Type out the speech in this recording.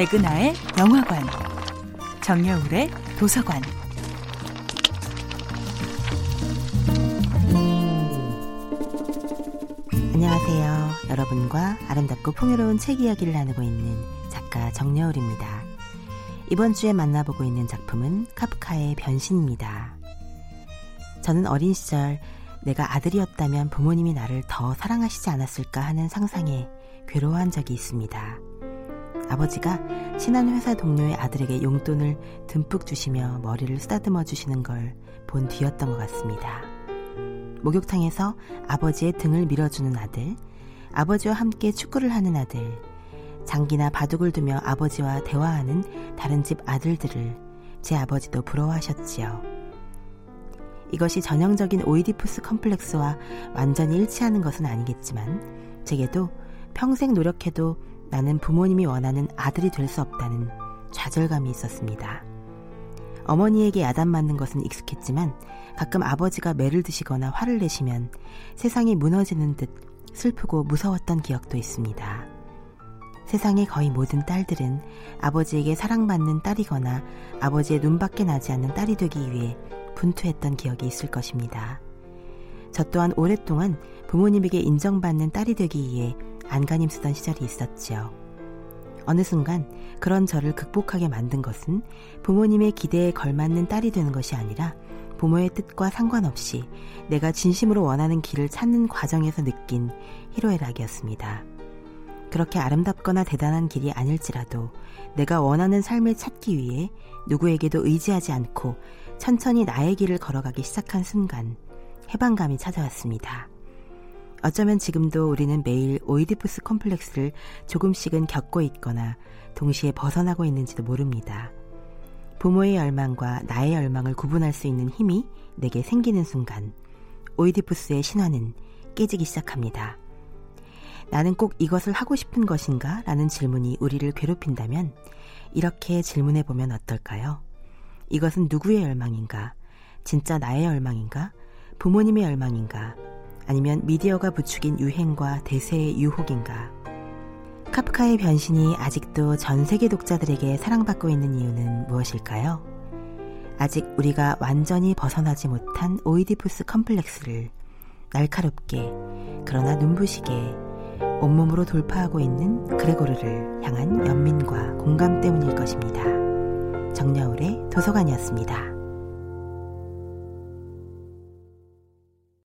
백은하의 영화관, 정여울의 도서관. 안녕하세요. 여러분과 아름답고 풍요로운 책 이야기를 나누고 있는 작가 정여울입니다. 이번 주에 만나보고 있는 작품은 카프카의 변신입니다. 저는 어린 시절 내가 아들이었다면 부모님이 나를 더 사랑하시지 않았을까 하는 상상에 괴로워한 적이 있습니다. 아버지가 친한 회사 동료의 아들에게 용돈을 듬뿍 주시며 머리를 쓰다듬어 주시는 걸 본 뒤였던 것 같습니다. 목욕탕에서 아버지의 등을 밀어주는 아들, 아버지와 함께 축구를 하는 아들, 장기나 바둑을 두며 아버지와 대화하는 다른 집 아들들을 제 아버지도 부러워하셨지요. 이것이 전형적인 오이디푸스 컴플렉스와 완전히 일치하는 것은 아니겠지만 제게도 평생 노력해도 나는 부모님이 원하는 아들이 될 수 없다는 좌절감이 있었습니다. 어머니에게 야단맞는 것은 익숙했지만 가끔 아버지가 매를 드시거나 화를 내시면 세상이 무너지는 듯 슬프고 무서웠던 기억도 있습니다. 세상의 거의 모든 딸들은 아버지에게 사랑받는 딸이거나 아버지의 눈밖에 나지 않는 딸이 되기 위해 분투했던 기억이 있을 것입니다. 저 또한 오랫동안 부모님에게 인정받는 딸이 되기 위해 안간힘 쓰던 시절이 있었지요. 어느 순간 그런 저를 극복하게 만든 것은 부모님의 기대에 걸맞는 딸이 되는 것이 아니라 부모의 뜻과 상관없이 내가 진심으로 원하는 길을 찾는 과정에서 느낀 희로애락이었습니다. 그렇게 아름답거나 대단한 길이 아닐지라도 내가 원하는 삶을 찾기 위해 누구에게도 의지하지 않고 천천히 나의 길을 걸어가기 시작한 순간 해방감이 찾아왔습니다. 어쩌면 지금도 우리는 매일 오이디푸스 컴플렉스를 조금씩은 겪고 있거나 동시에 벗어나고 있는지도 모릅니다. 부모의 열망과 나의 열망을 구분할 수 있는 힘이 내게 생기는 순간 오이디푸스의 신화는 깨지기 시작합니다. 나는 꼭 이것을 하고 싶은 것인가? 라는 질문이 우리를 괴롭힌다면 이렇게 질문해보면 어떨까요? 이것은 누구의 열망인가? 진짜 나의 열망인가? 부모님의 열망인가? 아니면 미디어가 부추긴 유행과 대세의 유혹인가? 카프카의 변신이 아직도 전 세계 독자들에게 사랑받고 있는 이유는 무엇일까요? 아직 우리가 완전히 벗어나지 못한 오이디푸스 컴플렉스를 날카롭게, 그러나 눈부시게 온몸으로 돌파하고 있는 그레고르를 향한 연민과 공감 때문일 것입니다. 정여울의 도서관이었습니다.